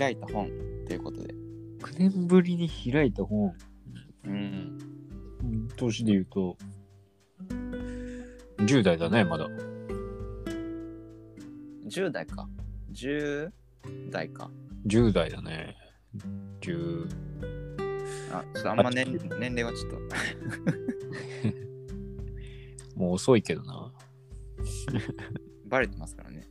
開いた本ということで、9年ぶりに開いた本、うん、年で言うと10代だね。まだ10代か、10代か、10代だね。10、あ、ちょっとあんま 年齢はちょっともう遅いけどなバレてますからね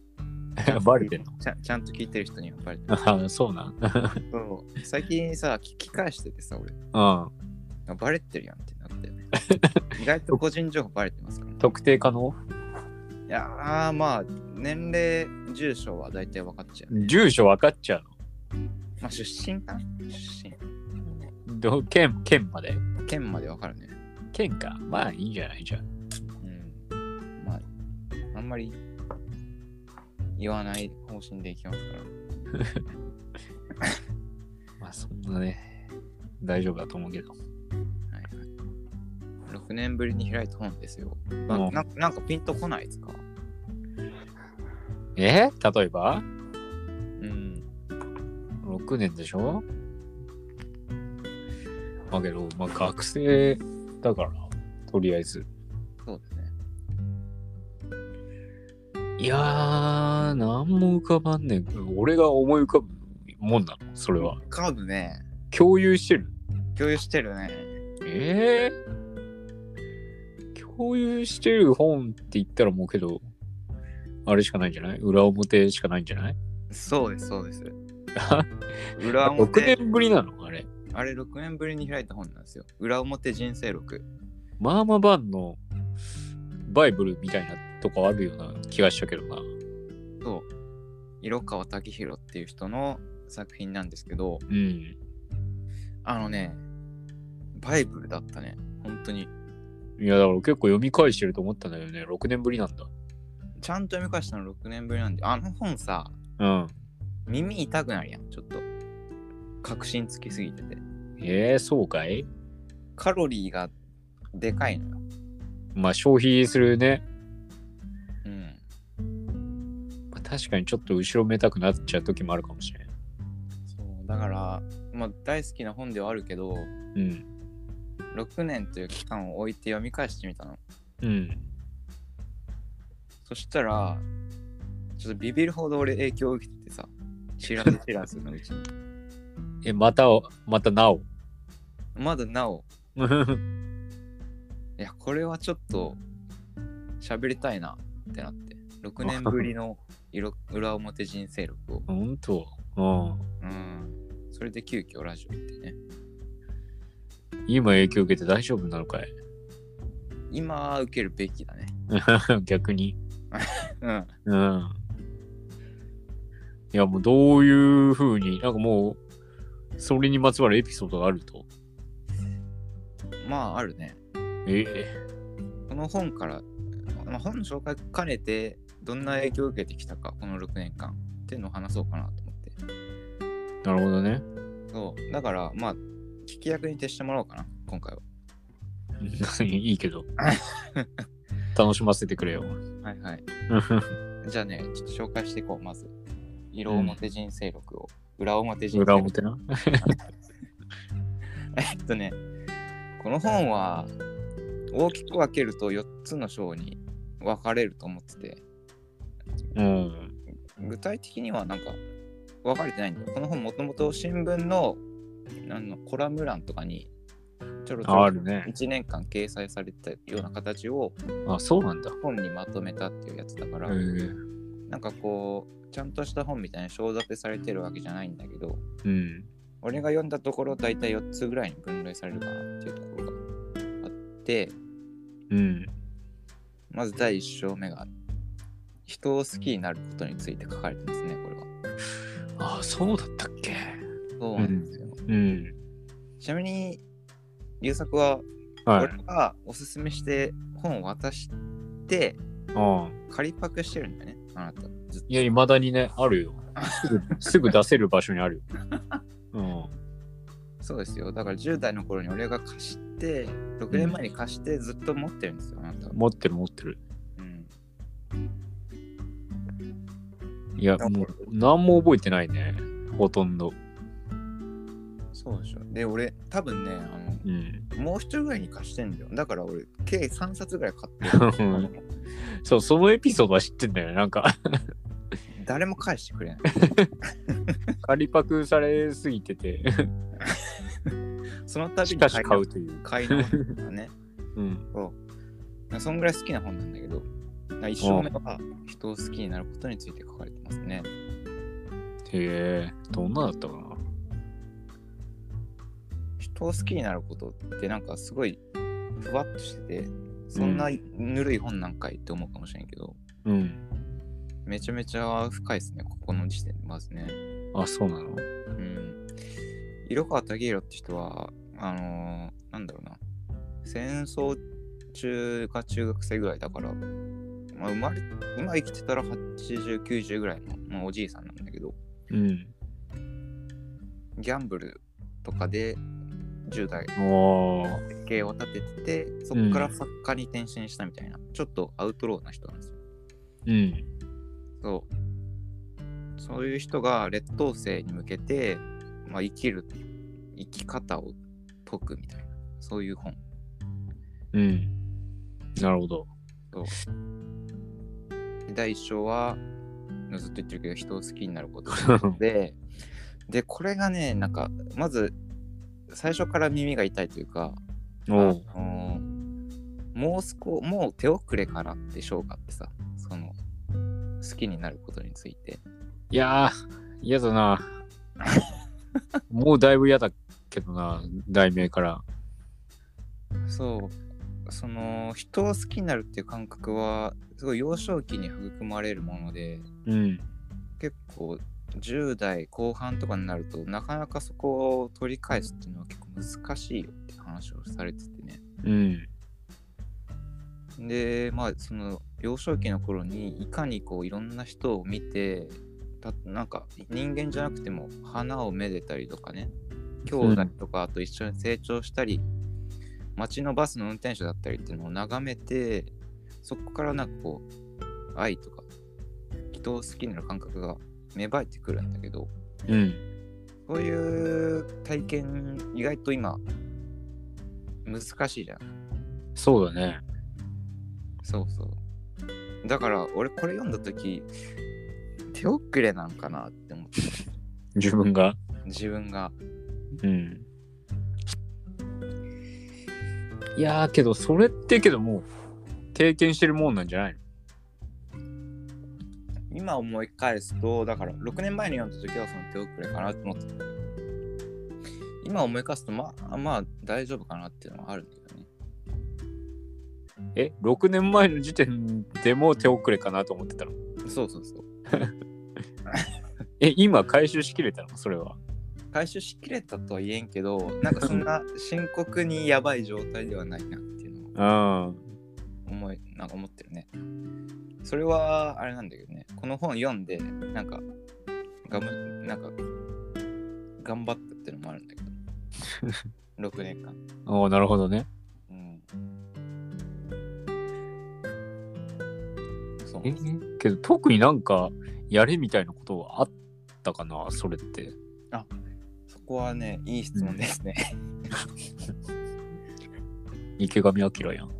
バレてんの？ちゃんと聞いてる人にはバレてる。あ、そうなんそう最近さ聞き返しててさ、俺、うん、バレてるやんってなって、ね、意外と個人情報バレてますから、ね、特定可能？いやー、まあ年齢、住所は大体分かっちゃう、ね、住所分かっちゃうの？まあ出身かな？出身ど、県まで？県まで分かるね。県か、まあいいんじゃないじゃん、うん、まああんまり言わない方針でいきますからまあそんなね大丈夫だと思うけど、はいはい、6年ぶりに開いた本ですよ、まあ、なんかピンとこないですか？例えば、うん、6年でしょ。まあけど、まあ、学生だからな、とりあえず。そうですね。いやー、なんも浮かばんねん。俺が思い浮かぶもんなの、それは。浮かぶね。共有してるね。共有してる本って言ったらもうけど、あれしかないんじゃない？裏表しかないんじゃない？そうです、そうです。裏表。6年ぶりなのあれ。あれ、6年ぶりに開いた本なんですよ。裏表人生録。マーマ版のバイブルみたいなとかあるような気がしたけどな。そう、色川武弘っていう人の作品なんですけど、うん、あのね、バイブルだったね、本当に。いやだから結構読み返してると思ったんだけどね、6年ぶりなんだ。ちゃんと読み返したの6年ぶりなんで、あの本さ、うん、耳痛くなるやん、ちょっと確信つきすぎてて。そうかい？カロリーがでかいのよ。まあ消費するね。確かにちょっと後ろめたくなっちゃう時もあるかもしれない。そうだから、まあ、大好きな本ではあるけど、うん、6年という期間を置いて読み返してみたの。うん。そしたらちょっとビビるほど俺影響を受けててさ、知らず知らずのうちにまたなおまだなおいやこれはちょっと喋りたいなってなって、6年ぶりの裏表人生録を。本当。うん。それで急遽ラジオってね。今影響受けて大丈夫なのかい？今受けるべきだね。逆に。うん。うん。いやもうどういう風になんかもうそれにまつわるエピソードがあると。まああるね。この本から、まあ、本の紹介兼ねて。どんな影響を受けてきたかこの6年間っていうのを話そうかなと思って。なるほどね。そうだからまあ聞き役に徹してもらおうかな今回は。いいけど楽しませてくれよ。はいはいじゃあね、ちょっと紹介していこう。まず色表人生録を、うん、裏表人生録。裏表なね、この本は大きく分けると4つの章に分かれると思ってて、うん、具体的にはなんか分かれてないんだよ。この本もともと新聞のコラム欄とかにちょろちょろ1年間掲載されてたような形を本にまとめたっていうやつだから、なんかこうちゃんとした本みたいに章立てされてるわけじゃないんだけど、うん、俺が読んだところ大体4つぐらいに分類されるかなっていうところがあって、うん、まず第1章目が人を好きになることについて書かれてますね、これは。あ、そうだったっけ。そうなんですよ、うんうん、ちなみに優作は、はい、俺がおすすめして本を渡して借りパクしてるんだよね、あなた。いや、未だにね、あるよすぐ出せる場所にあるよ、うん、そうですよ。だから10代の頃に俺が貸して6年前に貸してずっと持ってるんですよ、あなた。持ってる、うん。いやもう何も覚えてないね。ほとんど。そうでしょ。で俺多分ねもう一人ぐらいに貸してんだよ。だから俺計3冊ぐらい買ってるそう、そのエピソードは知ってんだよね。なんか誰も返してくれない借りパクされすぎててその度に買うという買いの本だねうん、そうそんぐらい好きな本なんだけど、一生目は人を好きになることについて書かれてますね。へえ、どんなだったかな。人を好きになることってなんかすごいふわっとしてて、そんなぬるい本なんかいって思うかもしれんけど、うん、めちゃめちゃ深いですね、ここの時点でまずね。あ、そうなの。うん。色川武宏って人はなんだろうな、戦争中が中学生ぐらいだから、まあ、今生きてたら80、90ぐらいの、まあ、おじいさんなんだけど、うん、ギャンブルとかで10代系を立ててて、そこから作家に転身したみたいな、うん、ちょっとアウトローな人なんですよ。うん。そういう人が劣等生に向けて、まあ、生きる生き方を解くみたいな、そういう本。うん。なるほど。そう。第一章はずっと言ってるけど、人を好きになることで、でこれがね、なんかまず最初から耳が痛いというか、もう手遅れからって章があってさ、その好きになることについて。いやー、嫌だな。もうだいぶ嫌だけどな、題名から。そう、その人を好きになるっていう感覚はすごい幼少期に育まれるもので、うん、結構10代後半とかになるとなかなかそこを取り返すっていうのは結構難しいよって話をされててね。うん、でまあその幼少期の頃にいかにこういろんな人を見て、なんか人間じゃなくても花をめでたりとかね、兄弟とかと一緒に成長したり、うん、街のバスの運転手だったりっていうのを眺めて、そこからなんかこう愛とか人を好きになる感覚が芽生えてくるんだけど、うん、そういう体験意外と今難しいじゃん。そうだね。そうそう、だから俺これ読んだ時手遅れなんかなって思って自分がうん。いやー、けどそれってけどもう経験してるもんなんじゃないの。今思い返すと、だから6年前に読んだ時はその手遅れかなと思ってたけど、今思い返すとまあ大丈夫かなっていうのはあるんだよね。え、6年前の時点でも手遅れかなと思ってたの。そうそうそうえ、今回収しきれたの？それは回収しきれたとは言えんけど、なんかそんな深刻にやばい状態ではないなっていうのをなんか思ってるね。それはあれなんだけどね、この本読んでなんか頑張ったっていうのもあるんだけど6年間おお、なるほどね、うん、そう。けど特になんかやれみたいなことはあったかな、それって。あ、そこはね、いい質問ですね、うん、池上彰やん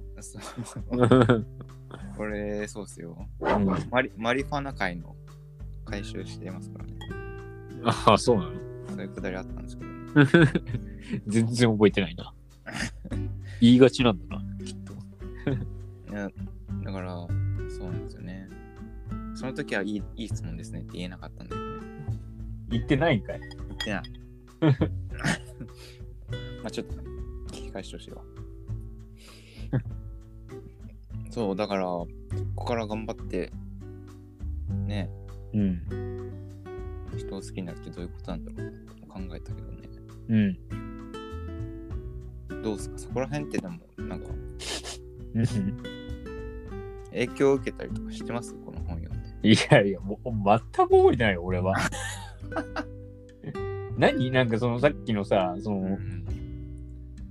これそうっすよ、うん、マリファナ界の回収してますからね。ああ、そうなの。そういうくだりあったんですけどね全然覚えてないな言いがちなんだな、きっといや、だからそうなんですよね。その時はいい質問ですねって言えなかったんだけどね。言ってないんかい。言ってないまあちょっと聞き返してほしいわそう、だからここから頑張ってね、うん、人を好きになるってどういうことなんだろうと考えたけどね。うん。どうですか、そこら辺ってでもなんか影響を受けたりとかしてます、この本読んで。いやいや、もう全く覚えてないよ俺は何、なんかそのさっきのさ、その、うん、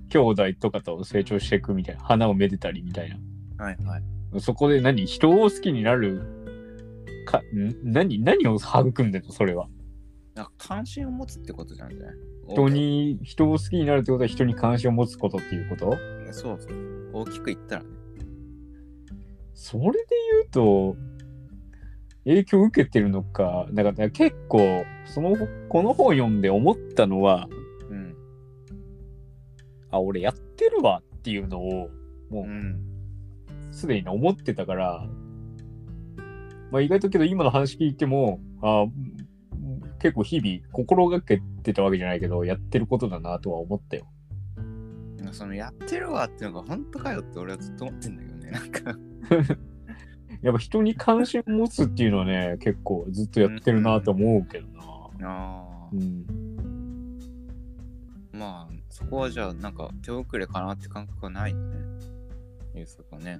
兄弟とかと成長していくみたいな、花をめでたりみたいな。はいはい、そこで何、人を好きになるか、何を育んでんの、それは。なんか関心を持つってことじゃんじゃない？人に、人を好きになるってことは人に関心を持つことっていうこと？そうそう、大きく言ったらね。それで言うと影響を受けてるのか、なんか結構この本読んで思ったのは、うん、あ、俺やってるわっていうのをもうすでに思ってたから、まあ、意外とけど今の話聞いても結構日々心がけてたわけじゃないけどやってることだなとは思ったよ。そのやってるわっていうのが本当かよって俺はずっと思ってんだけどね、なんかやっぱ人に関心を持つっていうのはね結構ずっとやってるなと思うけどな、うん、あ、うん、まあそこはじゃあなんか手遅れかなって感覚はないね。いうことね、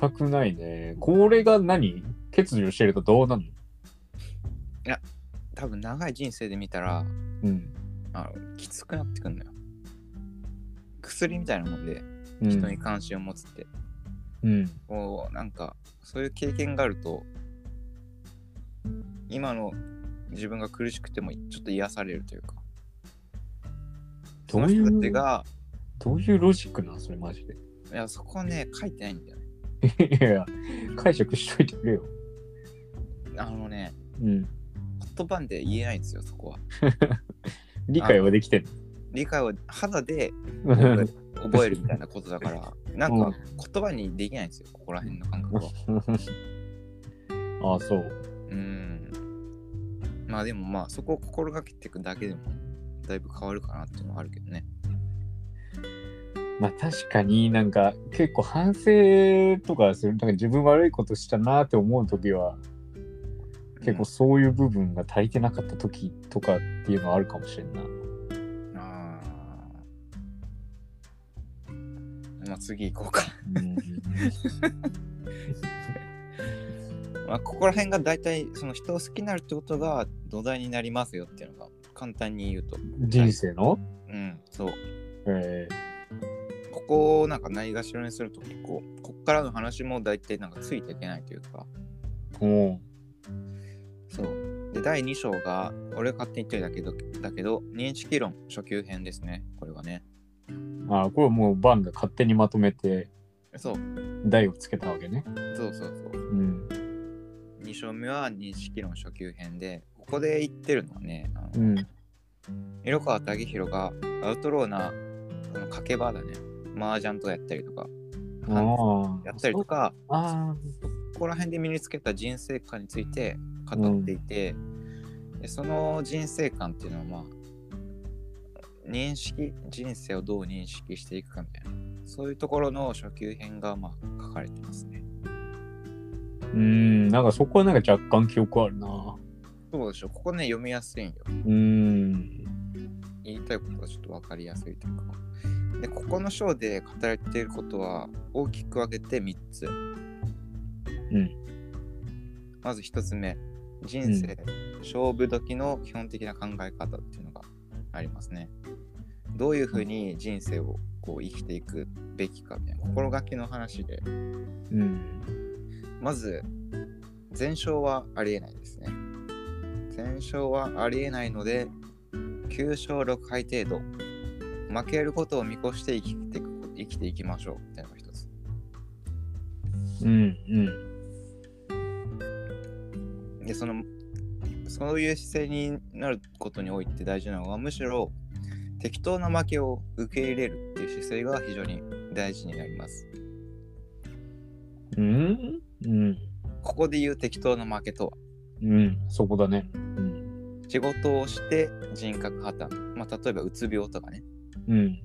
全くないね。これが何欠如してるとどうなるの？いや多分長い人生で見たら、うん、きつくなってくんのよ。薬みたいなもんで人に関心を持つって、うん、こうなんかそういう経験があると今の自分が苦しくてもちょっと癒されるというか。その人たちがどういうロジックなんそれマジで。いやそこはね書いてないんだよね。いやいや解釈しといてくれよ。あのね、うん、言葉で言えないんですよそこは。理解はできてる。理解を肌で覚えるみたいなことだからなんか言葉にできないんですよここら辺の感覚は。ああそう、うん。まあでもまあそこを心がけていくだけでもだいぶ変わるかなっていうのはあるけどね。まあ確かになんか結構反省とかする、なんか自分悪いことしたなって思う時は結構そういう部分が足りてなかった時とかっていうのはあるかもしれんな。まあ、次行こうかまあここら辺が大体その人を好きになるってことが土台になりますよっていうのが簡単に言うと人生の、うん、そう、ここをなんかないがしろにすると結構こっからの話も大体なんかついていけないというか。お、そうで第2章が俺が勝手に言ってるだけど認識論初級編ですね。これはね、ああこれはもうバンが勝手にまとめて題をつけたわけね。そうそうそう、うん、2章目は認識論初級編でここで言ってるのはね、うん、色川武宏がアウトローなこの賭け場だね、麻雀とかやったりとかここら辺で身につけた人生観について語っていて、うん、でその人生観っていうのはまあ認識、人生をどう認識していくかみたいな、そういうところの初級編がまあ書かれてますね。なんかそこはなんか若干記憶あるな。そうでしょ、ここね読みやすいんよ。言いたいことがちょっと分かりやすいというか。で、ここの章で語られていることは大きく分けて3つ。うん。まず1つ目、人生、勝負時の基本的な考え方っていうのがありますね。どういうふうに人生をこう生きていくべきかみたいな心がけの話で、うん、まず全勝はありえないですね。全勝はありえないので9勝6敗程度、負けることを見越して生きていきましょうみたいなのが一つ。うんうん。でそういう姿勢になることにおいて大事なのはむしろ適当な負けを受け入れるっていう姿勢が非常に大事になります。うんうん。ここで言う適当な負けとは、うん、そこだね。うん、仕事をして人格破綻、まあ、例えばうつ病とかね、うん、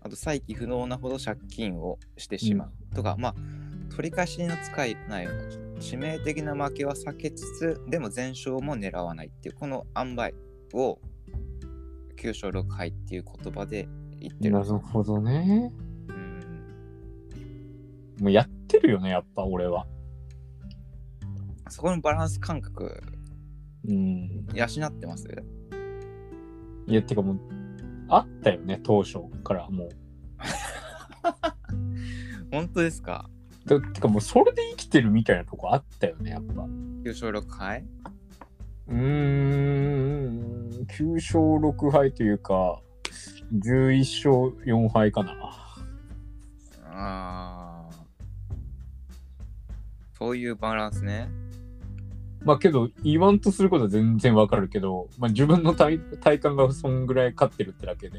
あと再起不能なほど借金をしてしまうとか、うん、まあ取り返しのつかないような致命的な負けは避けつつでも全勝も狙わないっていうこの塩梅を9勝6敗っていう言葉で言ってる。なるほどね、うん、もうやってるよねやっぱ俺は。そこのバランス感覚、うん、養ってます。いやてかもうあったよね当初からもう本当ですか。てかもうそれで生きてるみたいなとこあったよねやっぱ。優勝6回？ 9勝6敗というか、11勝4敗かな。ああ。そういうバランスね。まあけど、言わんとすることは全然わかるけど、まあ、自分の 体感がそんぐらい勝ってるってだけで、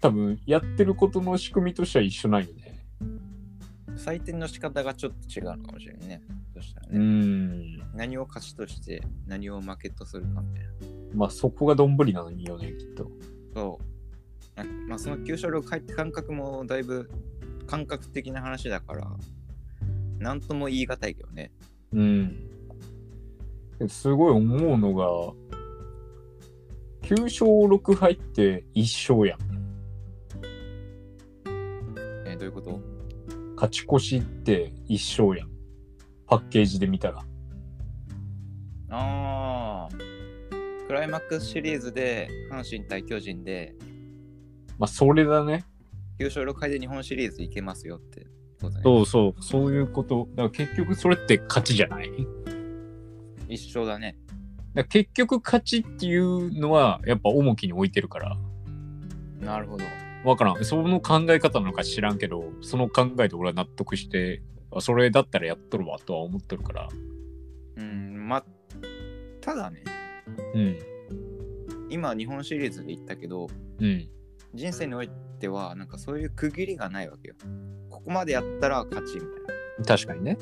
多分やってることの仕組みとしては一緒ないよね。採点の仕方がちょっと違うのかもしれないね。そしたらね、何を勝ちとして何を負けとするかみたいな。まあそこがどんぶりなのによね、きっと。そう。まあその9勝6敗って感覚もだいぶ感覚的な話だから、なんとも言い難いけどね。うん。すごい思うのが、9勝6敗って1勝やん。どういうこと？勝ち越しって1勝やん。パッケージで見たら。あー、クライマックスシリーズで阪神対巨人で、まあそれだね。9勝6敗で日本シリーズいけますよってことね。そうそう、そういうこと。だから結局それって勝ちじゃない？一勝だね。だから結局勝ちっていうのはやっぱ重きに置いてるから。なるほど。わからん。その考え方なのか知らんけど、その考えで俺は納得して、それだったらやっとるわとは思ってるから。うん、ま、ただね。うん。今、日本シリーズで言ったけど、うん。人生においては、なんかそういう区切りがないわけよ。ここまでやったら勝ちみたいな。確かにね。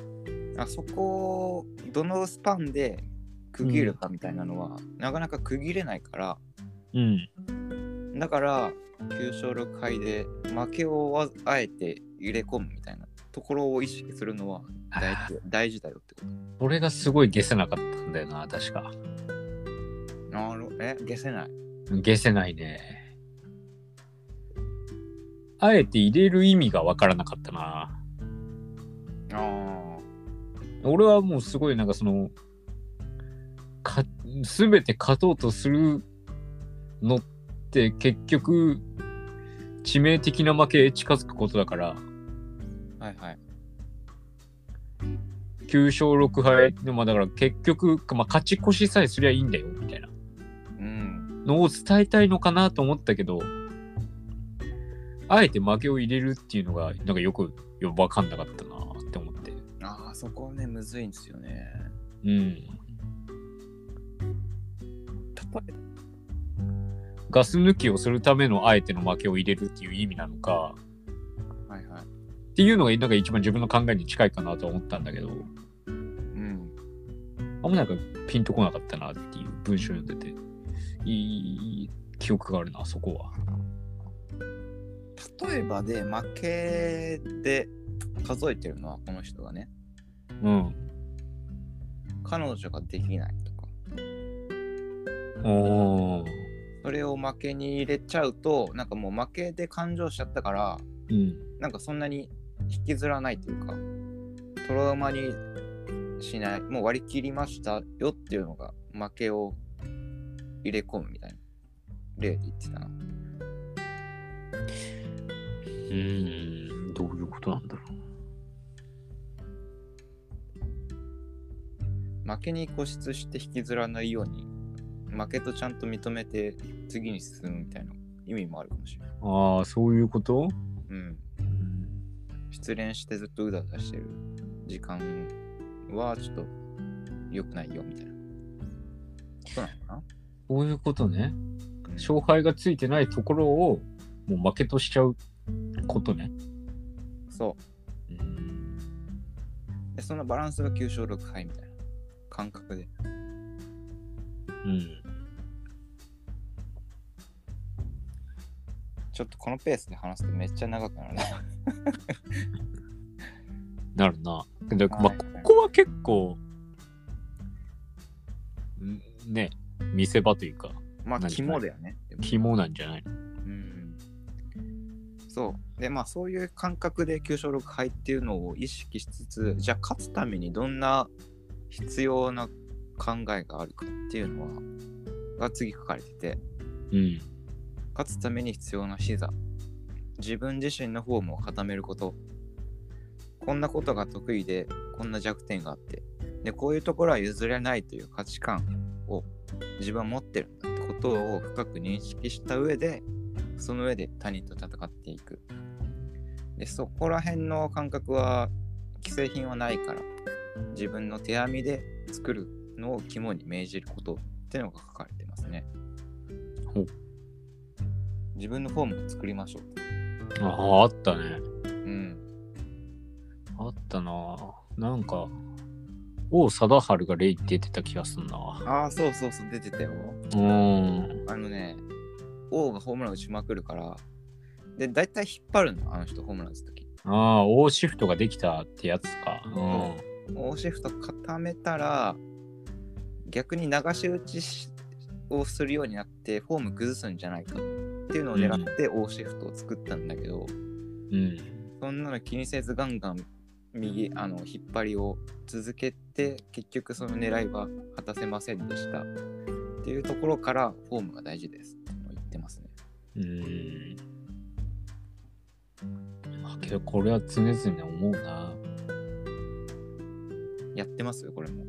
あそこを、どのスパンで区切るかみたいなのは、うん、なかなか区切れないから。うん。だから、9勝6敗で負けをあえて入れ込むみたいなところを意識するのは大事だよってこと。これがすごいゲセなかったんだよな、確か。なるほど。ゲセない。ゲセないね。あえて入れる意味がわからなかったな。あ。俺はもうすごいなんかその、全て勝とうとするのって、って結局致命的な負けへ近づくことだから、はいはい、9勝6敗でもだから結局、まあ、勝ち越しさえすりゃいいんだよみたいなのを伝えたいのかなと思ったけど、あえて負けを入れるっていうのがなんかよく分かんなかったなって思って。ああ、そこね、むずいんですよね。うん。ガス抜きをするためのあえての負けを入れるっていう意味なのか、はいはい、っていうのがなんか一番自分の考えに近いかなと思ったんだけど、うん、あんまなんかピンとこなかったなっていう文章を読んでて、いい記憶があるな、そこは。例えばで負けで数えてるのはこの人がね、うん、彼女ができないとか、おー、それを負けに入れちゃうと、なんかもう負けで感情しちゃったから、うん、なんかそんなに引きずらないというか、トラウマにしない、もう割り切りましたよっていうのが負けを入れ込むみたいな例で言ってたな。どういうことなんだろう。負けに固執して引きずらないように、負けとちゃんと認めて次に進むみたいな意味もあるかもしれない。ああ、そういうこと？うん。失恋してずっとうだうだしてる時間はちょっと良くないよみたいな。そうなのかな？そういうことね。勝敗がついてないところをもう負けとしちゃうことね。そう。で、そのバランスが9勝6敗みたいな感覚で。うん、ちょっとこのペースで話すとめっちゃ長くなるななるな。で、まあ、ここは結構ね、見せ場というか、まあ肝だよね。肝なんじゃないの、うん、そうで、まあそういう感覚で9勝6敗っていうのを意識しつつ、じゃあ勝つためにどんな必要な考えがあるかっていうのはが次書かれてて、うん、勝つために必要な視座、自分自身のフォームを固めること、こんなことが得意でこんな弱点があって、でこういうところは譲れないという価値観を自分は持ってるんだってことを深く認識した上で、その上で他人と戦っていく。で、そこら辺の感覚は既製品はないから、自分の手編みで作るのを肝に銘じることっていうのが書かれてますね。ほう。自分のフォームを作りましょう。あったね。うん。あったな。なんか王貞治が例に出てた気がするな。あ、そうそうそう、出てたよ。あのね、王がホームラン打ちまくるから、でだいたい引っ張るの、あの人ホームラン打つとき。ああ、王シフトができたってやつか。うん。王シフト固めたら、逆に流し打ちをするようになってフォーム崩すんじゃないかっていうのを狙って王シフトを作ったんだけど、うん。そんなの気にせずガンガン右引っ張りを続けて、結局その狙いは果たせませんでしたっていうところから、フォームが大事ですって言ってますね。まあけどこれは常々思うな。やってますよこれも。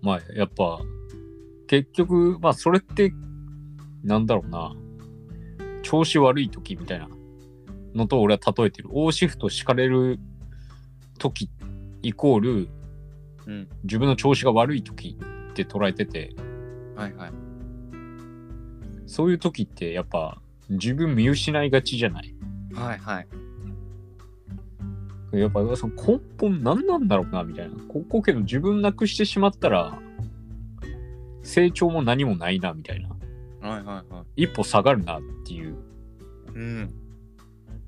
まあやっぱ結局まあそれってなんだろうな、調子悪い時みたいなのと俺は例えてる。王シフト敷かれる時イコール、うん、自分の調子が悪い時って捉えてて、はいはい、そういう時ってやっぱ自分見失いがちじゃない。はいはい、やっぱその根本何なんだろうなみたいな。ここけど自分なくしてしまったら成長も何もないなみたいな、はいはいはい、一歩下がるなっていう、うん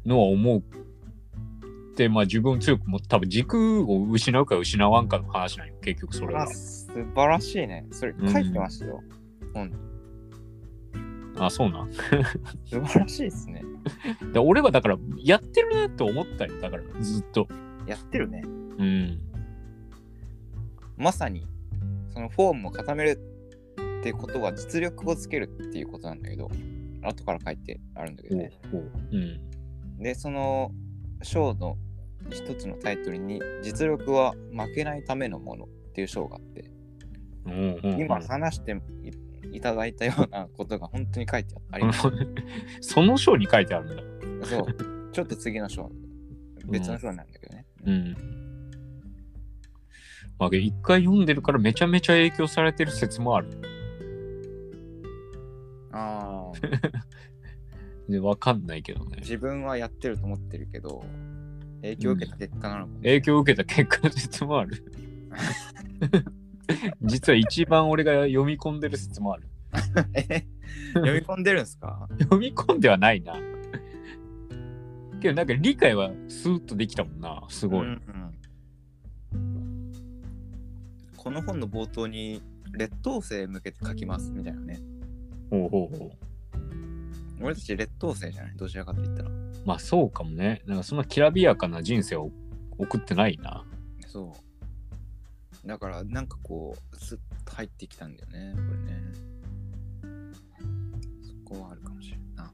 のは思うって、まあ自分を強くも多分軸を失うか失わんかの話なんよ、結局それは。素晴らしいね。それ書いてますよ。うん。あ、そうなん。素晴らしいですね。で俺はだからやってるなと思ったよ。だからずっと。やってるね。うん。まさにそのフォームを固めるってことは実力をつけるっていうことなんだけど、後から書いてあるんだけどね。うん。で、その章の一つのタイトルに実力は負けないためのものっていう章があって、うんうんうん、今話していただいたようなことが本当に書いてありますその章に書いてあるんだ。そう、ちょっと次の章別の章なんだけどね、うんうん、まあ一回読んでるからめちゃめちゃ影響されてる説もある。ああで分かんないけどね。自分はやってると思ってるけど、影響を受けた結果なのかも、ね。影響を受けた結果の説もある。実は一番俺が読み込んでる説もある。読み込んでるんすか？読み込んではないな。けどなんか理解はスーッとできたもんな、すごい。うんうん、この本の冒頭に劣等生向けて書きますみたいなね。ほうほうほう。俺たち劣等生じゃない？どちらかと言ったら。まあそうかもね。なんかそんなきらびやかな人生を送ってないな。そう。だからなんかこうスッと入ってきたんだよね、これね。そこはあるかもしれんな。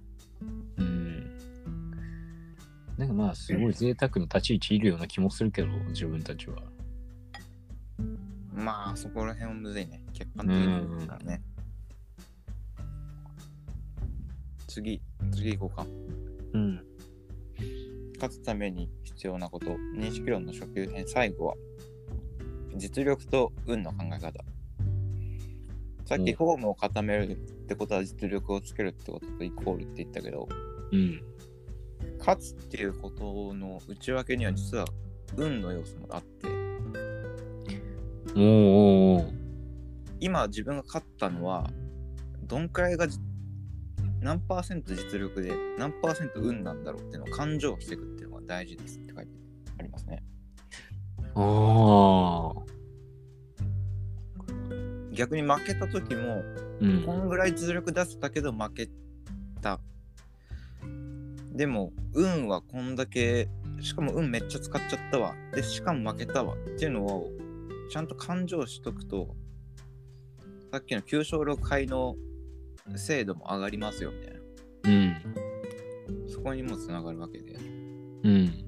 なんかまあすごい贅沢な立ち位置いるような気もするけど、自分たちは。まあそこら辺はむずいね。客観的にからね。次行こうか。うん。勝つために必要なこと、認識論の初級編、最後は、実力と運の考え方。さっきフォームを固めるってことは実力をつけるってこととイコールって言ったけど、うん。勝つっていうことの内訳には実は運の要素もあって。今自分が勝ったのは、どんくらいが何パーセント実力で何パーセント運なんだろうっていうのを勘定していくっていうのが大事ですって書いてありますね。ああ。逆に負けた時も、うん、こんぐらい実力出せたけど負けた。でも運はこんだけ、しかも運めっちゃ使っちゃったわ。で、しかも負けたわっていうのをちゃんと勘定しとくと、さっきの9勝6敗の精度も上がりますよみたいな、うん、そこにもつながるわけで、うん、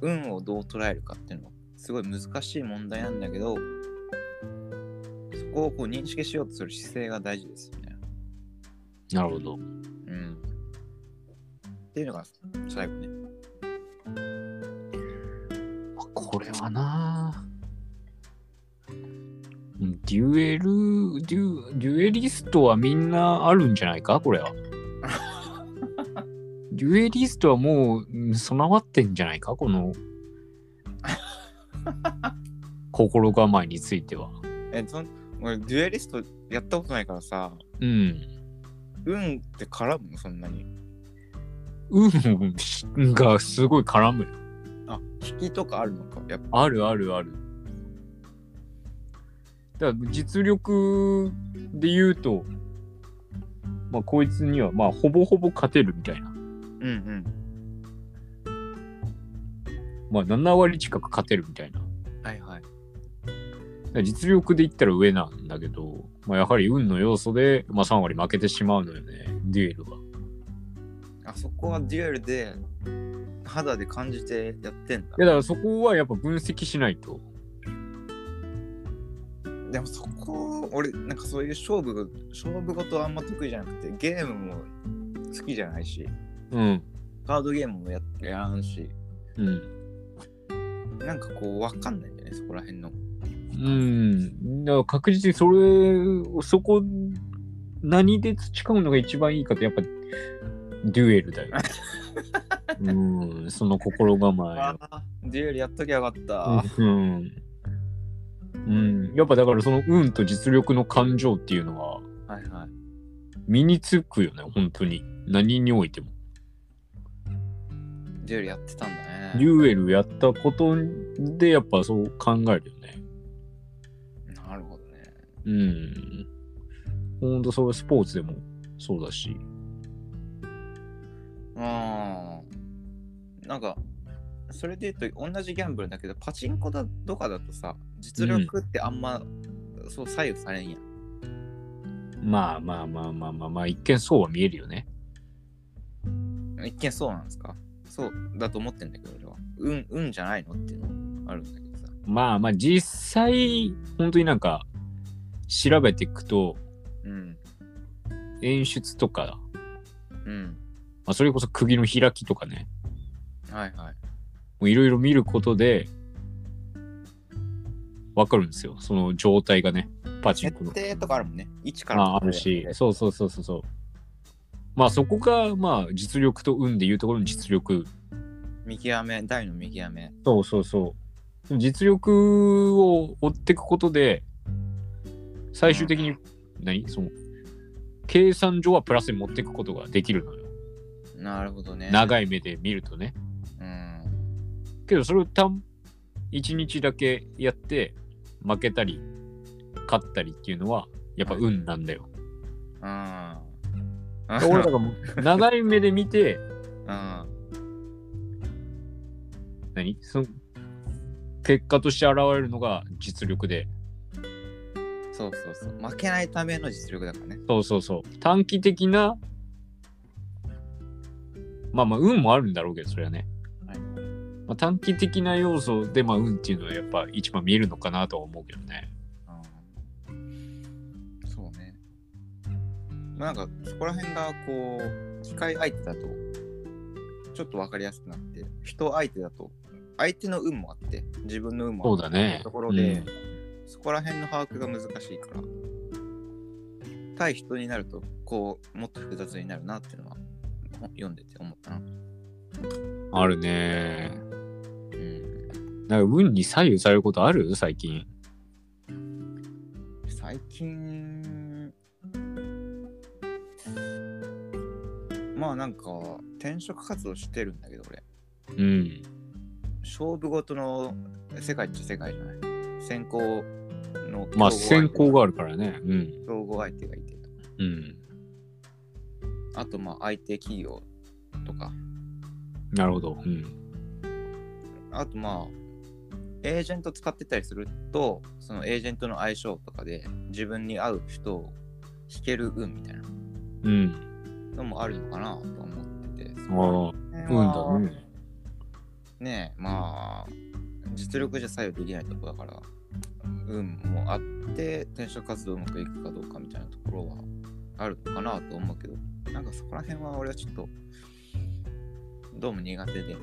運をどう捉えるかっていうのはすごい難しい問題なんだけど、こをこう認識しようとする姿勢が大事ですよね。なるほど。うん。っていうのが最後ね。これはなデュエリストはみんなあるんじゃないかこれは。デュエリストはもう備わってんじゃないかこの心構えについては。俺デュエリストやったことないからさ。うん。運って絡むのそんなに。運がすごい絡む。あ、引きとかあるのかやっぱ。あるあるある。だから実力で言うと、まあこいつにはまあほぼほぼ勝てるみたいな。うんうん。まあ7割近く勝てるみたいな。はいはい。実力で言ったら上なんだけど、まあ、やはり運の要素で、まあ、3割負けてしまうのよね、デュエルは。あそこはデュエルで肌で感じてやってんだ。いやだからそこはやっぱ分析しないと。でもそこ俺なんかそういう勝負事はあんま得意じゃなくて、ゲームも好きじゃないし、うん、カードゲームもやらんし、うん、なんかこう分かんないんだよねそこら辺の。うん、だから確実にそこ何で培うのが一番いいかってやっぱデュエルだよ。うん、その心構え。あデュエルやっときゃよかった。うん、うん、やっぱだからその運と実力の感情っていうのは身につくよね、はいはい、本当に何においても。デュエルやってたんだね。デュエルやったことでやっぱそう考えるよね。うん。ほんとそれスポーツでもそうだし。ああ。なんか、それで言うと同じギャンブルだけど、パチンコだとかだとさ、実力ってあんま、うん、そう左右されんやん。まあまあまあまあまあまあ、一見そうは見えるよね。一見そうなんですか？そうだと思ってんだけど、俺は。運じゃないのっていうのあるんだけどさ。まあまあ、実際、本当になんか、調べていくと、うん、演出とか、うんまあ、それこそ釘の開きとかね、はいはい、いろいろ見ることで分かるんですよ、その状態がね、パチンコの。設定とかあるもんね、位置からも、まあ、あるし、そうそうそうそう、まあそこがまあ実力と運でいうところの実力。見極め、台の見極め。そうそうそう、実力を追っていくことで。最終的に、うん、その計算上はプラスに持っていくことができるのよ。なるほどね。長い目で見るとね。うん。けどそれを1日だけやって負けたり勝ったりっていうのはやっぱ運なんだよ。うん。俺だからもう長い目で見て、うん。その結果として現れるのが実力で。そうそうそう、負けないための実力だからね。そうそうそう、短期的なまあまあ運もあるんだろうけどそれはね、はいまあ、短期的な要素でまあ運っていうのはやっぱ一番見えるのかなとは思うけどね、うん、そうね。まあなんかそこら辺がこう機械相手だとちょっと分かりやすくなって、人相手だと相手の運もあって自分の運もあって、そうだね、ところで、うんそこら辺の把握が難しいから対人になるとこうもっと複雑になるなっていうのは読んでて思ったな。あるねー、うん、なんか運に左右されることある？最近まあなんか転職活動してるんだけど俺、うん、勝負事の世界っちゃ世界じゃない、選考のまあ選考があるからね、うん、競合相手がいて、うん、あとまあ相手企業とか、なるほど、うん、あとまあエージェント使ってたりするとそのエージェントの相性とかで自分に合う人を引ける運みたいな、うん、のもあるのかなと思ってて、運だね。ねえまあ実力じゃ左右できないとこだから、運もあって転職活動うまくいくかどうかみたいなところはあるのかなと思うけど、なんかそこら辺は俺はちょっとどうも苦手で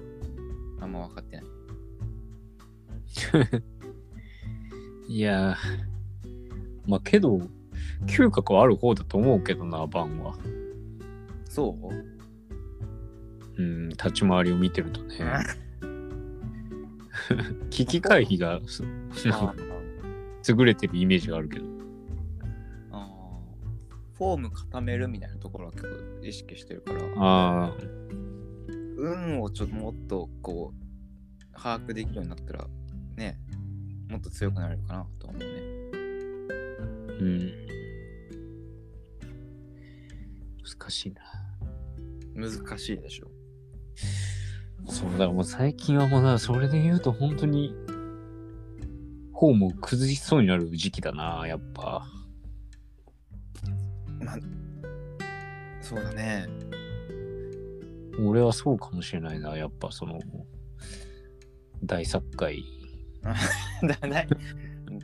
あんま分かってないいやー、まあけど嗅覚はある方だと思うけどな、バンは。そう？立ち回りを見てるとね危機回避が優れてるイメージがあるけど、フォーム固めるみたいなところは結構意識してるから、運をちょっともっとこう把握できるようになったらね、もっと強くなれるかなと思うね。難しいな。難しいでしょ。そうだ、もう最近はもうな、それで言うと本当にフォームを崩しそうになる時期だな、やっぱ。まあ、そうだね。俺はそうかもしれないな、やっぱその大殺界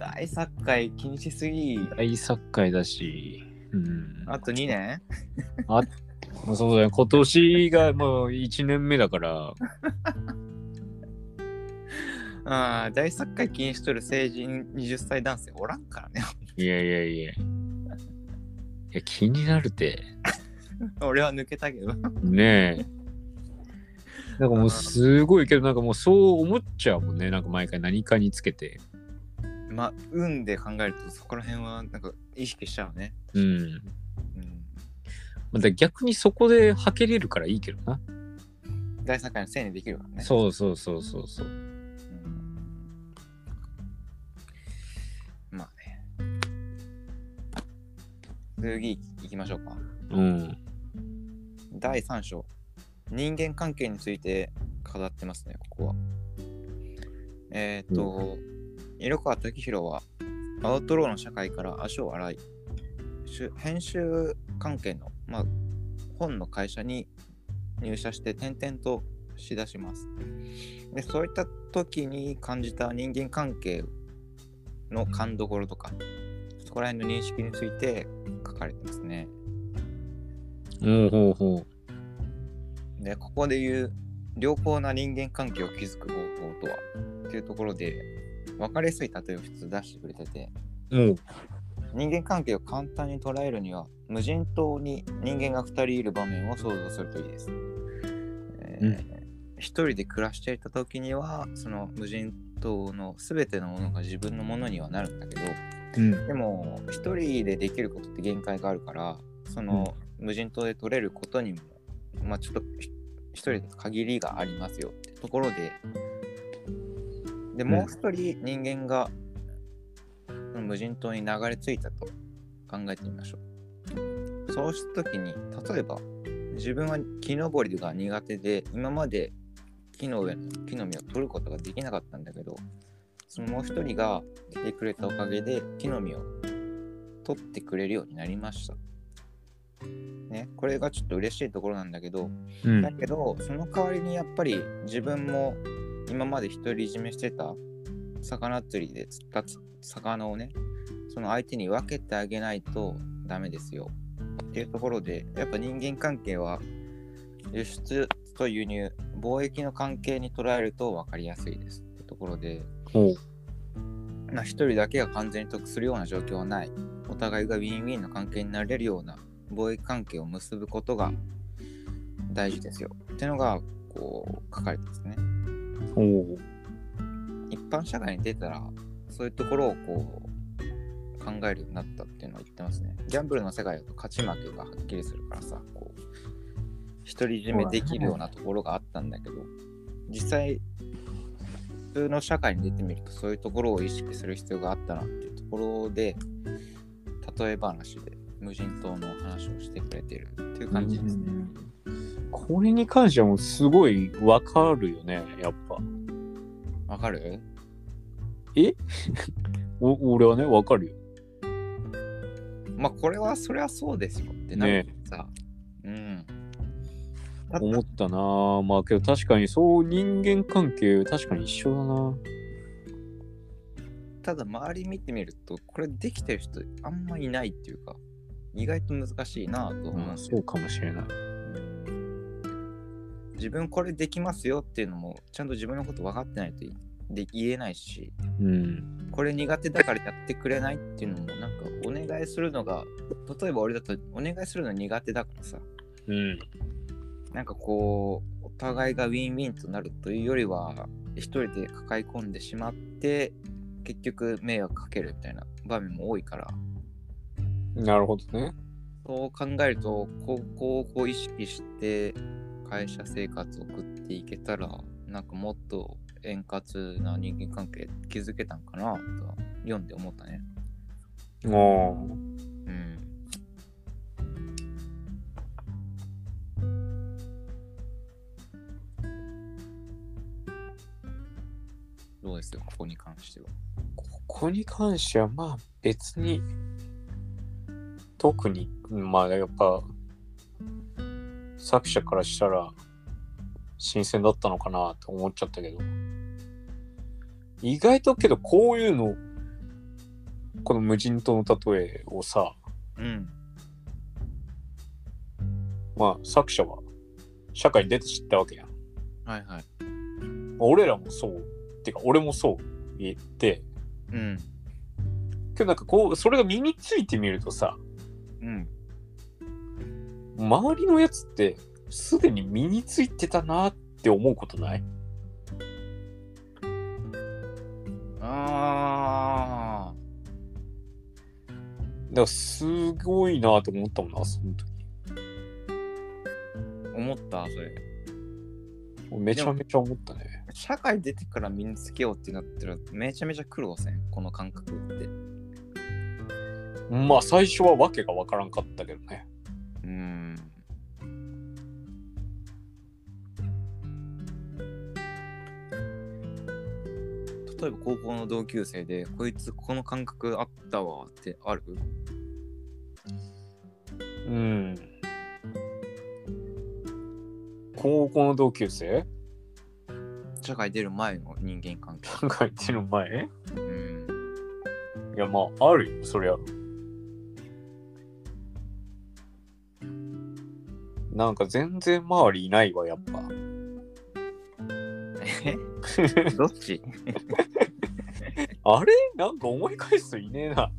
大殺界気にしすぎ。大殺界だし、あと2年あ、そうだね、今年がもう1年目だから大殺界気にしとる成人20歳男性おらんからねいやいやいやいや、気になるて俺は抜けたけどねえ、なんかもうすごいけど、なんかもうそう思っちゃうもんね、なんか毎回何かにつけて。まあ運で考えるとそこら辺はなんか意識しちゃうね。まあ、逆にそこではけれるからいいけどな。第3回のせいにできるからね。そうそう、まあね。次行きましょうか。第3章、人間関係について語ってますね、ここは。色川武宏はアウトローの社会から足を洗い、編集関係の、本の会社に入社して転々としだします。で、そういった時に感じた人間関係の勘どころとか、そこら辺の認識について書かれてますね。で、ここで言う良好な人間関係を築く方法とはっていうところで、分かりやすい例えを普通出してくれてて、人間関係を簡単に捉えるには無人島に人間が2人いる場面を想像するといいです。1人で暮らしていた時にはその無人島の全てのものが自分のものにはなるんだけど、でも1人でできることって限界があるから、その無人島で取れることにもちょっと一人だと限りがありますよってところで、もう一人人間が無人島に流れ着いたと考えてみましょう。そうした時に、例えば自分は木登りが苦手で、今まで木の実を取ることができなかったんだけど、そのもう一人が来てくれたおかげで木の実を取ってくれるようになりました。これがちょっと嬉しいところなんだけど、だけどその代わりにやっぱり自分も今まで独り占めしてた魚釣りで釣った魚をね、その相手に分けてあげないとダメですよっていうところで、やっぱ人間関係は輸出と輸入、貿易の関係に捉えると分かりやすいですってところで、一人だけが完全に得するような状況はない、お互いがウィンウィンの関係になれるような貿易関係を結ぶことが大事ですよっていうのがこう書かれてますね。一般社会に出たらそういうところをこう考えるようになったっていうのを言ってますね。ギャンブルの世界だと勝ち負けがはっきりするからさ、こう独り占めできるようなところがあったんだけど、実際普通の社会に出てみるとそういうところを意識する必要があったなっていうところで、例え話で無人島の話をしてくれてるっていう感じですね。これに関してはもうすごいわかるよね、やっぱ。わかる？俺はね、わかるよ。まあこれはそりゃそうですよってなってさ、思ったなぁ。まあけど確かにそう、人間関係確かに一緒だな。ただ周り見てみるとこれできてる人あんまいないっていうか意外と難しいなと思います。そうかもしれない。自分これできますよっていうのもちゃんと自分のこと分かってないと言えないし、うん、これ苦手だからやってくれないっていうのもなんかお願いするのが例えば俺だとお願いするの苦手だからさ、うん、なんかこうお互いがウィンウィンとなるというよりは一人で抱え込んでしまって結局迷惑かけるみたいな場面も多いから。なるほどね。そう考えるとこう意識して会社生活を送っていけたらなんかもっと円滑な人間関係築けたんかなと読んで思ったね。ああ、うん。どうですよ、ここに関しては。ここに関してはまあ別に特にまあやっぱ作者からしたら新鮮だったのかなと思っちゃったけど、意外とけどこういうのこの無人島の例えをさ、うん、まあ作者は社会に出て知ったわけやん。はいはい。俺らもそうってか俺もそう言って、うん、けどなんかこうそれが身についてみるとさ、うん、周りのやつってすでに身についてたなって思うことない？ああ、だからすごいなと思ったもんなその時。思ったそれ。めちゃめちゃ思ったね。社会出てから身につけようってなったらめちゃめちゃ苦労せんこの感覚って。まあ最初はわけがわからんかったけどね。例えば高校の同級生でこいつこの感覚あったわってある？うん。高校の同級生？社会出る前の人間関係。社会出る前？うん。いやまああるよそりゃ。なんか全然周りいないわやっぱ。どっち？あれなんか思い返すといねえな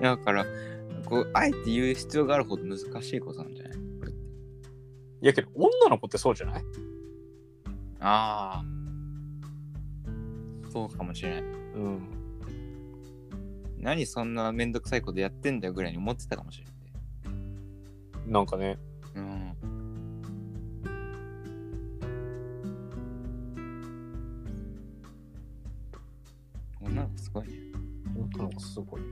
だからこうあえて言う必要があるほど難しいことなんじゃない？いやけど女の子ってそうじゃない？ああそうかもしれない。うん。何そんなめんどくさいことやってんだよぐらいに思ってたかもしれない。なんかね。うん。女の子すごいね。女の子すごいな。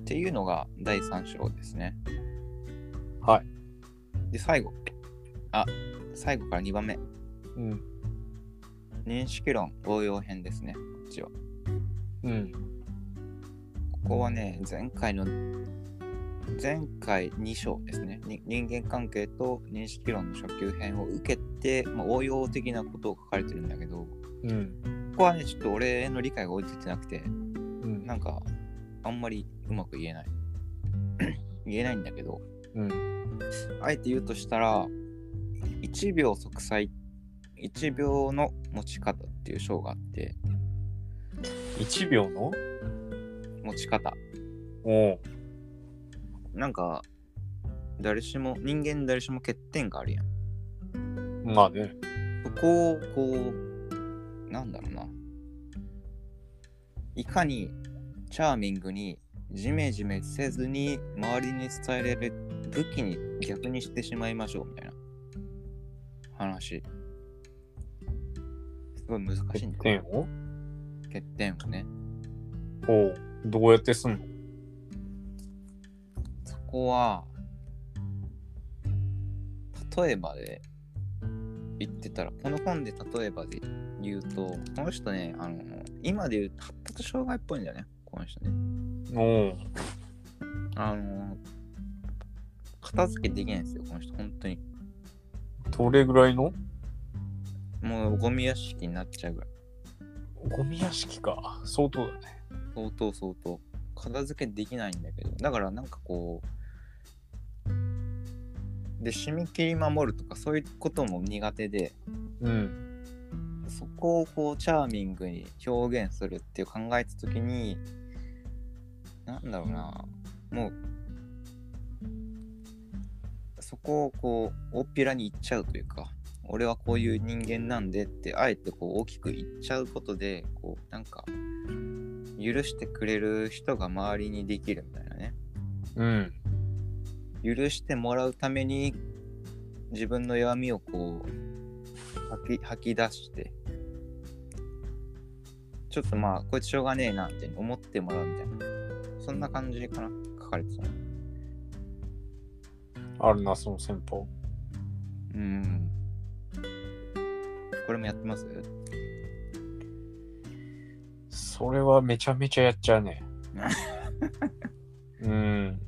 っていうのが第3章ですね。はい。で最後。あ、最後から2番目。うん。認識論応用編ですね。こっちは。うん。ここはね、前回2章ですね。人間関係と認識論の初級編を受けて、まあ、応用的なことを書かれてるんだけど、うん、ここはねちょっと俺の理解が追いついてなくて、うん、なんかあんまりうまく言えない言えないんだけど、うん、あえて言うとしたら1秒息災1秒の持ち方っていう章があって、1秒の持ち方、おう、なんか人間誰しも欠点があるやん。まあね。こうなんだろうな、いかにチャーミングにジメジメせずに周りに伝えれる武器に逆にしてしまいましょうみたいな話。すごい難しいんだよ。欠点をね。おう、どうやってすんの？ここは例えばで言ってたら、この本で例えばで言うと、この人ね、今で言うと発達障害っぽいんだよね、この人ね。片付けできないんですよ、この人、本当に。どれぐらいの？もうゴミ屋敷になっちゃうぐらい。ゴミ屋敷か。相当だね。相当。片付けできないんだけど。だからなんかこうで締め切り守るとかそういうことも苦手で、うん、そこをこうチャーミングに表現するっていう考えたときに、なんだろうな、もうそこをこう大っぴらに言っちゃうというか、俺はこういう人間なんでってあえてこう大きく言っちゃうことで、こうなんか許してくれる人が周りにできるみたいなね、うん、許してもらうために自分の弱みをこう吐き出してちょっとまあこいつしょうがねえなって思ってもらうみたいな、そんな感じかな。書かれてたのあるな、その戦法。うん、これもやってます？それはめちゃめちゃやっちゃうね。うん。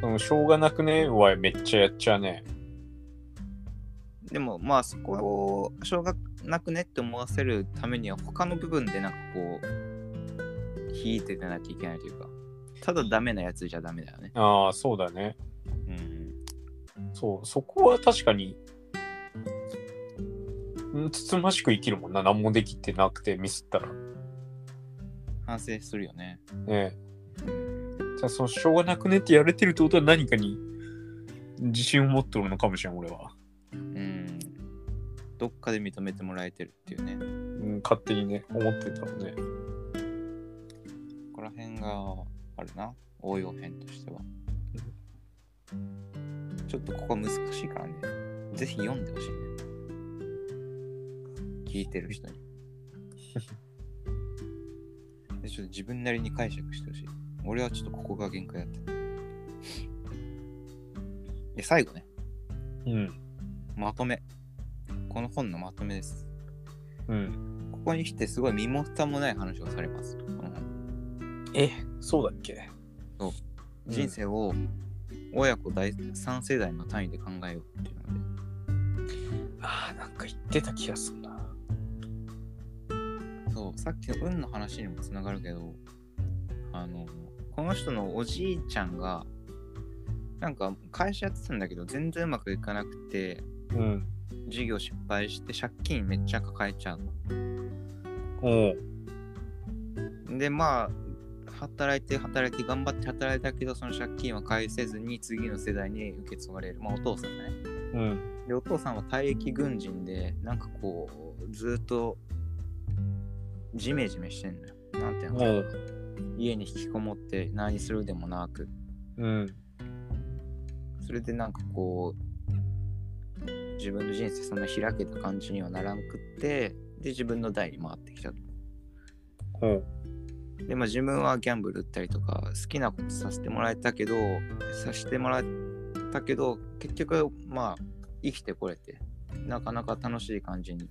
でもしょうがなくねはめっちゃやっちゃうね。でもまあそこをしょうがなくねって思わせるためには他の部分でなんかこう引いていかなきゃいけないというか、ただダメなやつじゃダメだよね。ああ、そうだね。うん。そう、そこは確かに。つつましく生きるもんな、何もできてなくてミスったら反省するよね。ねえ、じゃあそうしょうがなくねってやれてるってことは何かに自信を持ってるのかもしれん、俺は。うん。どっかで認めてもらえてるっていうね。うん、勝手にね思ってたのね。ここら辺があるな、応用編としては。ちょっとここ難しいからね。ぜひ読んでほしいね。聞いてる人にでちょっと自分なりに解釈してほしい。俺はちょっとここが限界だった。で最後ね、うん、まとめ、この本のまとめです、うん、ここに来てすごい身も蓋もない話をされます、この本。え、そうだっけ。そう、うん、人生を親子第3世代の単位で考えようっていうので、あー、なんか言ってた気がするな。さっきの運の話にもつながるけど、この人のおじいちゃんがなんか会社やってたんだけど全然うまくいかなくて、うん、事業失敗して借金めっちゃ抱えちゃうの。おで、まあ働いて頑張って働いたけど、その借金は返せずに次の世代に受け継がれる、まあお父さんね、うん、でお父さんは退役軍人で、なんかこうずっとジメジメしてんのよ。なんていうの、家に引きこもって何するでもなく、うん、それでなんかこう自分の人生そんな開けた感じにはならんくって、で自分の代に回ってきたと、うん、でまあ自分はギャンブル打ったりとか好きなことさせてもらったけど結局まあ生きてこれて、なかなか楽しい感じに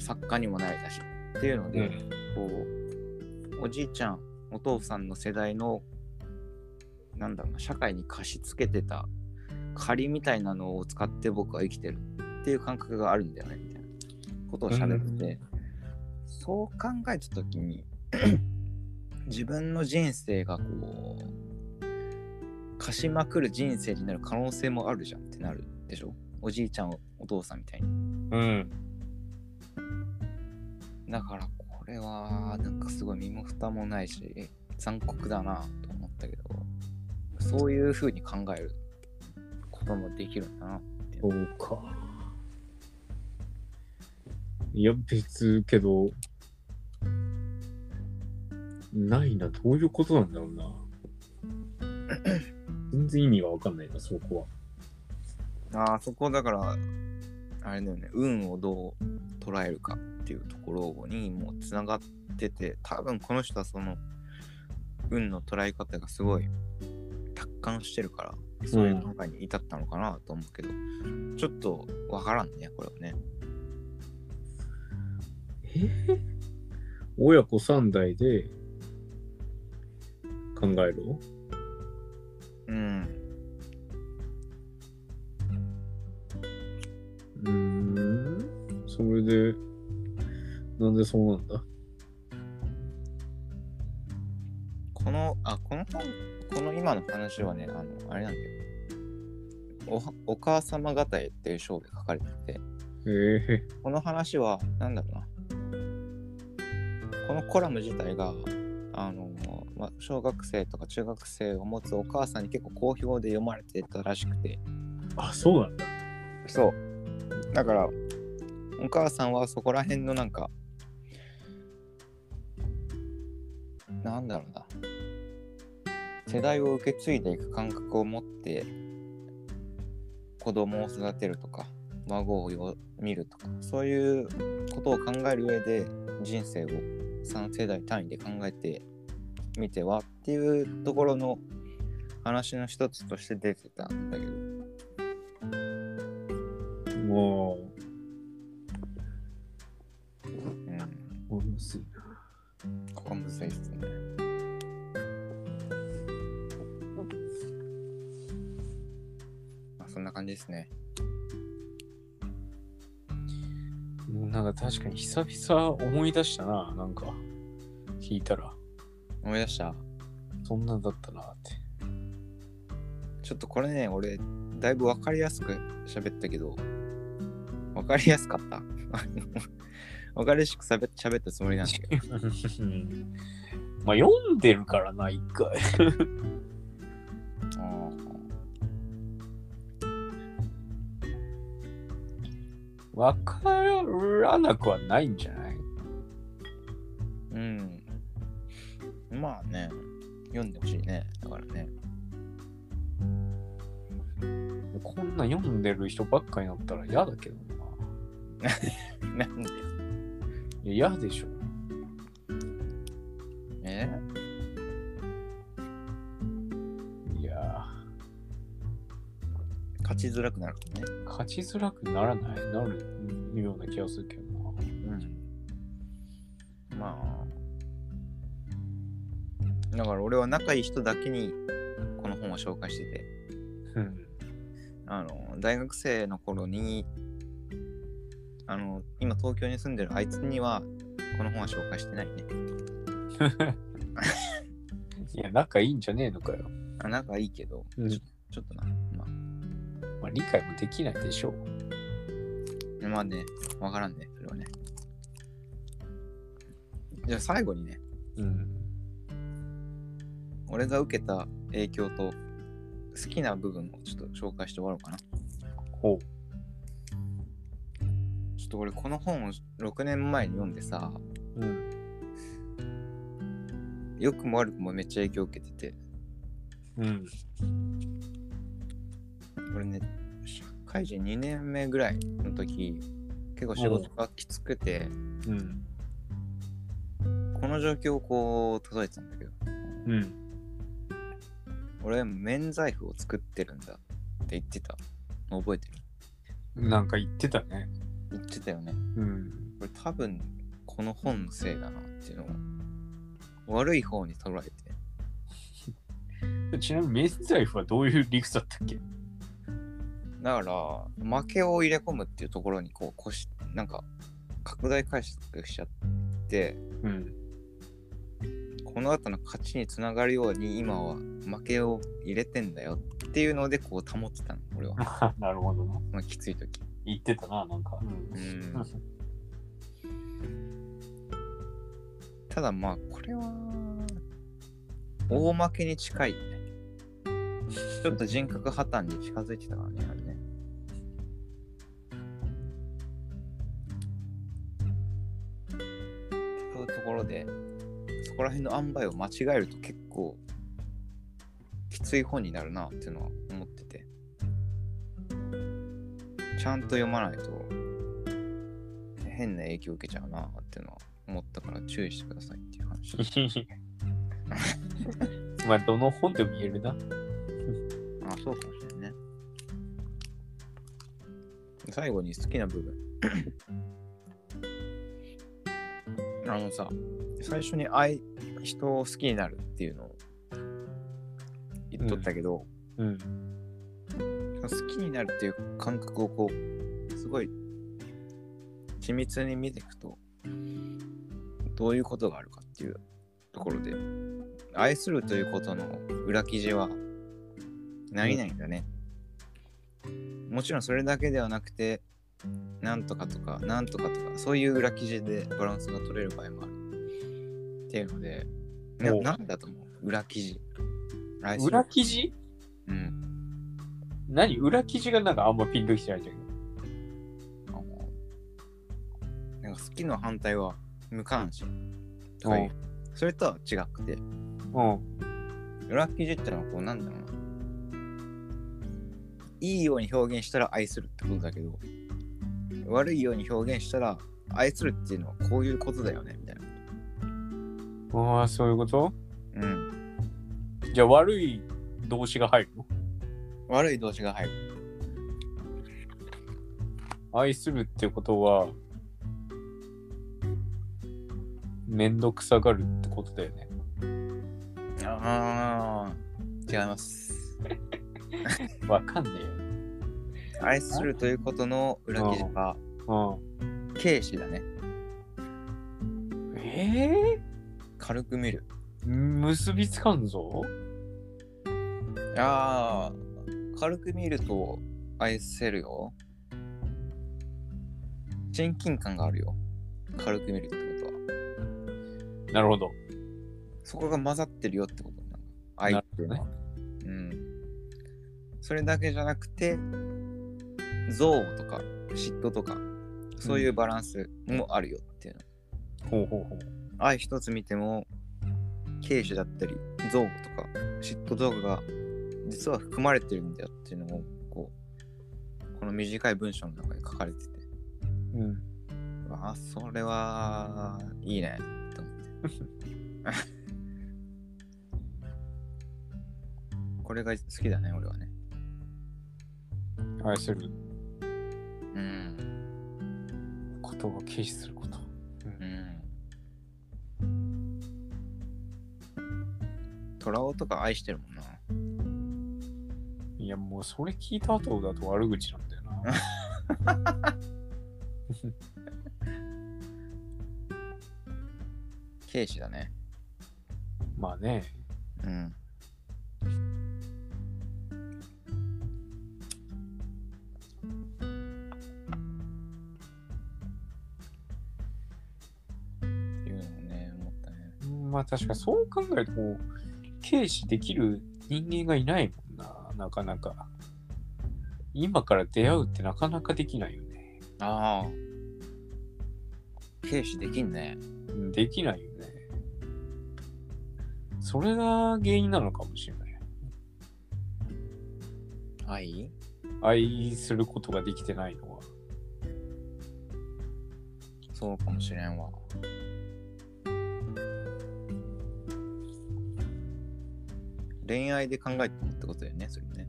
作家にもなれたしっていうので、うん、こうおじいちゃんお父さんの世代のなんだろうな、社会に貸し付けてた借りみたいなのを使って僕は生きてるっていう感覚があるんだよねみたいなことを喋って、うん、そう考えた時に自分の人生がこう貸しまくる人生になる可能性もあるじゃんってなるでしょ、おじいちゃんお父さんみたいに。うん。だからこれはなんかすごい身も蓋もないし残酷だなと思ったけど、そういう風に考えることもできるんだなって。そうか。いや別けどないな、どういうことなんだろうな。全然意味が分かんないな、そこは。あそこだからあれだよね、運をどう捉えるかっていうところにもつながってて、多分この人はその運の捉え方がすごい達観してるからそういう考えに至ったのかなと思うけど、うん、ちょっとわからんねこれはね。親子3代で考えろ。うん、それでなんでそうなんだ。この今の話はね、あれなんだよ。お母様方へっていう章で書かれてて、この話はなんだろうな。このコラム自体が小学生とか中学生を持つお母さんに結構好評で読まれてたらしくて。あ、そうなんだ。そう。だからお母さんはそこら辺のなんかなんだろうな、世代を受け継いでいく感覚を持って子供を育てるとか孫を見るとかそういうことを考える上で人生を3世代単位で考えてみてはっていうところの話の一つとして出てたんだけど、もう、むずいな。ここむずいっすね。まあそんな感じですね。なんか確かに久々思い出したな。なんか聞いたら思い出した、そんなんだったなって。ちょっとこれね、俺だいぶ分かりやすく喋ったけど、分かりやすかった分かりやすく喋ったつもりなんだけどまあ読んでるからな一回あ、分からなくはないんじゃない？うん。まあね、読んでほしいね。だからね。こんな読んでる人ばっかりだったら嫌だけどな。なんで？いや、嫌でしょ。いや。勝ちづらくなるね。勝ちづらくならないなるような気がするけどな。うん。まあ。だから俺は仲いい人だけにこの本を紹介してて。うん。大学生の頃に、今東京に住んでるあいつにはこの本は紹介してないね。いや、仲いいんじゃねえのかよ。あ、仲いいけど、ちょっとな。まあ。まあ、理解もできないでしょう。まあね、わからんね、それはね。じゃあ最後にね、俺が受けた影響と好きな部分をちょっと紹介して終わろうかな。ほう。ちょっと俺この本を6年前に読んでさ、良くも悪くもめっちゃ影響を受けてて。俺ね、社会人2年目ぐらいの時、結構仕事がきつくて、この状況をこう届いてたんだけど、俺免罪符を作ってるんだって言ってたの覚えてる？なんか言ってたね。言ってたよね。これ多分この本のせいだなっていうのを悪い方に捉えてちなみに免罪符はどういう理屈だったっけ？だから負けを入れ込むっていうところにこうなんか拡大解釈しちゃって、この後の勝ちにつながるように今は負けを入れてんだよっていうのでこう保ってたの俺は。なるほどな。まあ、きつい時言ってたな、なんか。ただまあこれは大負けに近いね。ちょっと人格破綻に近づいてたからね。でそこら辺の塩梅を間違えると結構きつい本になるなっていうのは思ってて、ちゃんと読まないと変な影響を受けちゃうなっていうのは思ったから注意してくださいっていう話まあどの本でも言えるなあ、そうかもしれないね。最後に好きな部分さ、最初に人を好きになるっていうのを言っとったけど、好きになるっていう感覚をこうすごい緻密に見ていくとどういうことがあるかっていうところで、愛するということの裏記事は何々だね、もちろんそれだけではなくてなんとかとかなんとかとかそういう裏記事でバランスが取れる場合もあるっていうので、なんだと思う裏記事、裏記事、うん、何裏記事がなんかあんまピンときてないんだけど、なんか好きの反対は無関心とかいう、それとは違くて、裏記事ってのはこうなんだろうな、いいように表現したら愛するってことだけど、悪いように表現したら愛するっていうのはこういうことだよねみたいな。ああ、そういうこと？うん。じゃあ悪い動詞が入るの？悪い動詞が入る。愛するってことはめんどくさがるってことだよね。ああ、違います。わかんねえよ。愛するということの裏記事が軽視だね。軽く見る。結びつかんぞ。ああ、軽く見ると愛せるよ。親近感があるよ。軽く見るってことは。なるほど。そこが混ざってるよってことなの。愛っていうのは。うん。それだけじゃなくて憎悪とか嫉妬とかそういうバランスもあるよっていうの、愛一つ見ても軽視だったり憎悪とか嫉妬とかが実は含まれてるんだよっていうのをこの短い文章の中で書かれてて、あ、それはいいねと思ってこれが好きだね俺はね。愛する、ことを軽視すること、トラオとか愛してるもんな。いやもうそれ聞いた後だと悪口なんだよな軽視だね。まあね、まあ確かそう考えるとこう軽視できる人間がいないもんな。なかなか今から出会うってなかなかできないよね。ああ、軽視できんね。できないよね。それが原因なのかもしれない。愛することができてないのはそうかもしれんわ。恋愛で考えてるってことだよね、それね。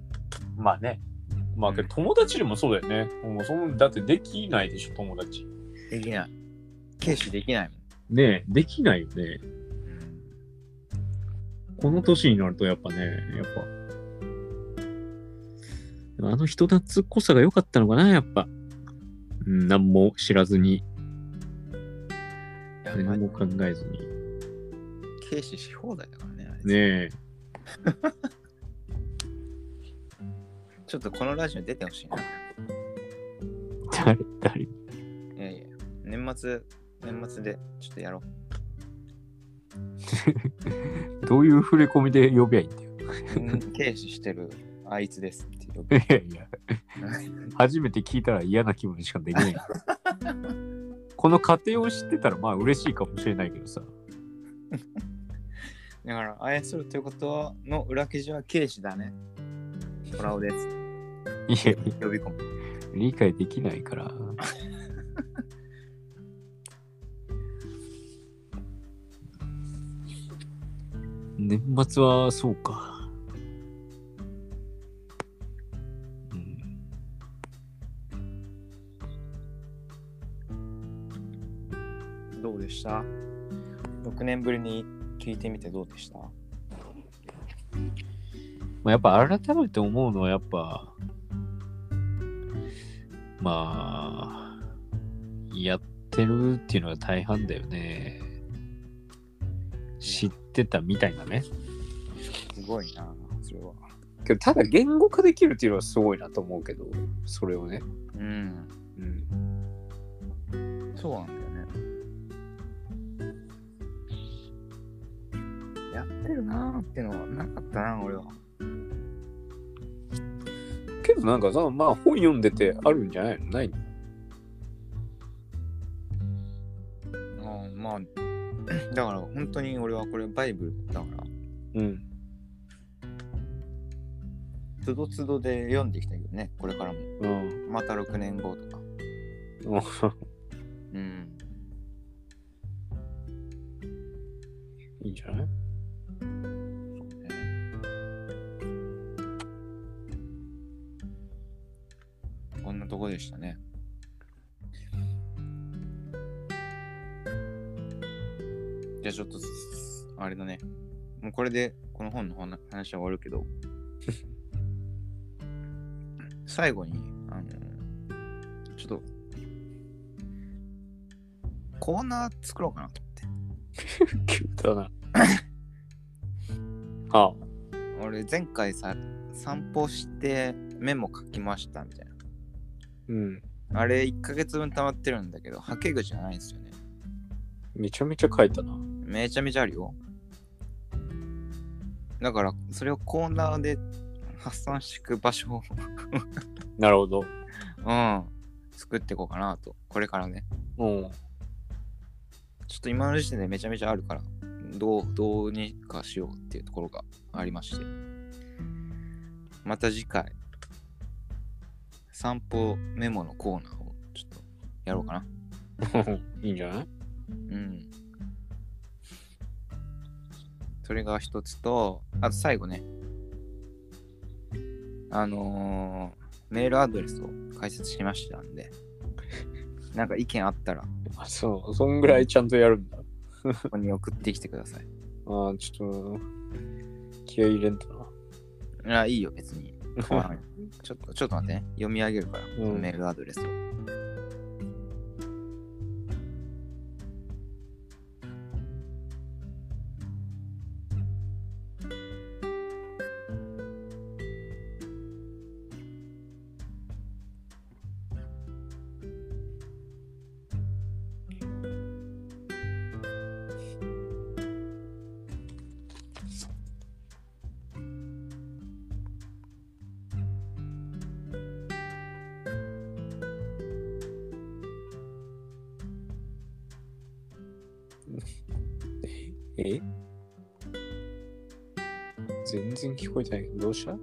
まあね。まあけど友達でもそうだよね。もうだってできないでしょ、友達。できない。軽視できないもん。ねえ、できないよね。この年になるとやっぱ。あの人懐っこさが良かったのかな、やっぱ。何も知らずに。何も考えずに。軽視し放題だからね、あれ。ねえ。ちょっとこのラジオ出てほしいな。誰いや年末でちょっとやろうどういう触れ込みで呼びゃいいんだよ軽視してるあいつですって呼びゃいい。いや初めて聞いたら嫌な気分しかできないこの過程を知ってたらまあ嬉しいかもしれないけどさだから愛するということの裏記事は軽視だね。トラオです。いや呼び込む。理解できないから。年末はそうか。どうでした？6年ぶりに。聞いてみてどうでした？やっぱ改めて思うのはやっぱまあやってるっていうのが大半だよね。知ってたみたいなね。すごいなそれは。けどただ言語化できるっていうのはすごいなと思うけど、それをね。うんうん。そうなんだよね。やってるなーっていうのはなかったな俺は。けどなんかさ、まあ本読んでてあるんじゃないの？ないの？ああまあだから本当に俺はこれバイブルだから。うん。つどつどで読んでいきたいけどね、これからも。うん、また6年後とか。うん。いいんじゃない？こんなとこでしたね。じゃあちょっとあれだね、もうこれでこの本の話は終わるけど最後にちょっとコーナー作ろうかなと思って急だなああ俺前回さ散歩してメモ書きましたみたいな、うん、あれ1ヶ月分溜まってるんだけどはけ口じゃないんですよね。めちゃめちゃ書いたな。めちゃめちゃあるよ。だからそれをコーナーで発散していく場所をなるほど。うん。作っていこうかなと。これからね。うん。ちょっと今の時点でめちゃめちゃあるからどうにかしようっていうところがありまして。また次回散歩メモのコーナーをちょっとやろうかな。いいんじゃない？うん、それが一つと、あと最後ね、メールアドレスを解説しましたんで、なんか意見あったら、あ、そう、そんぐらいちゃんとやるんだ。ここに送ってきてください。ああ、ちょっと気合い入れんとな。ああ、いいよ別に。ちょっと待ってね、読み上げるから、メールアドレスを。全然聞こえてないけどどうした？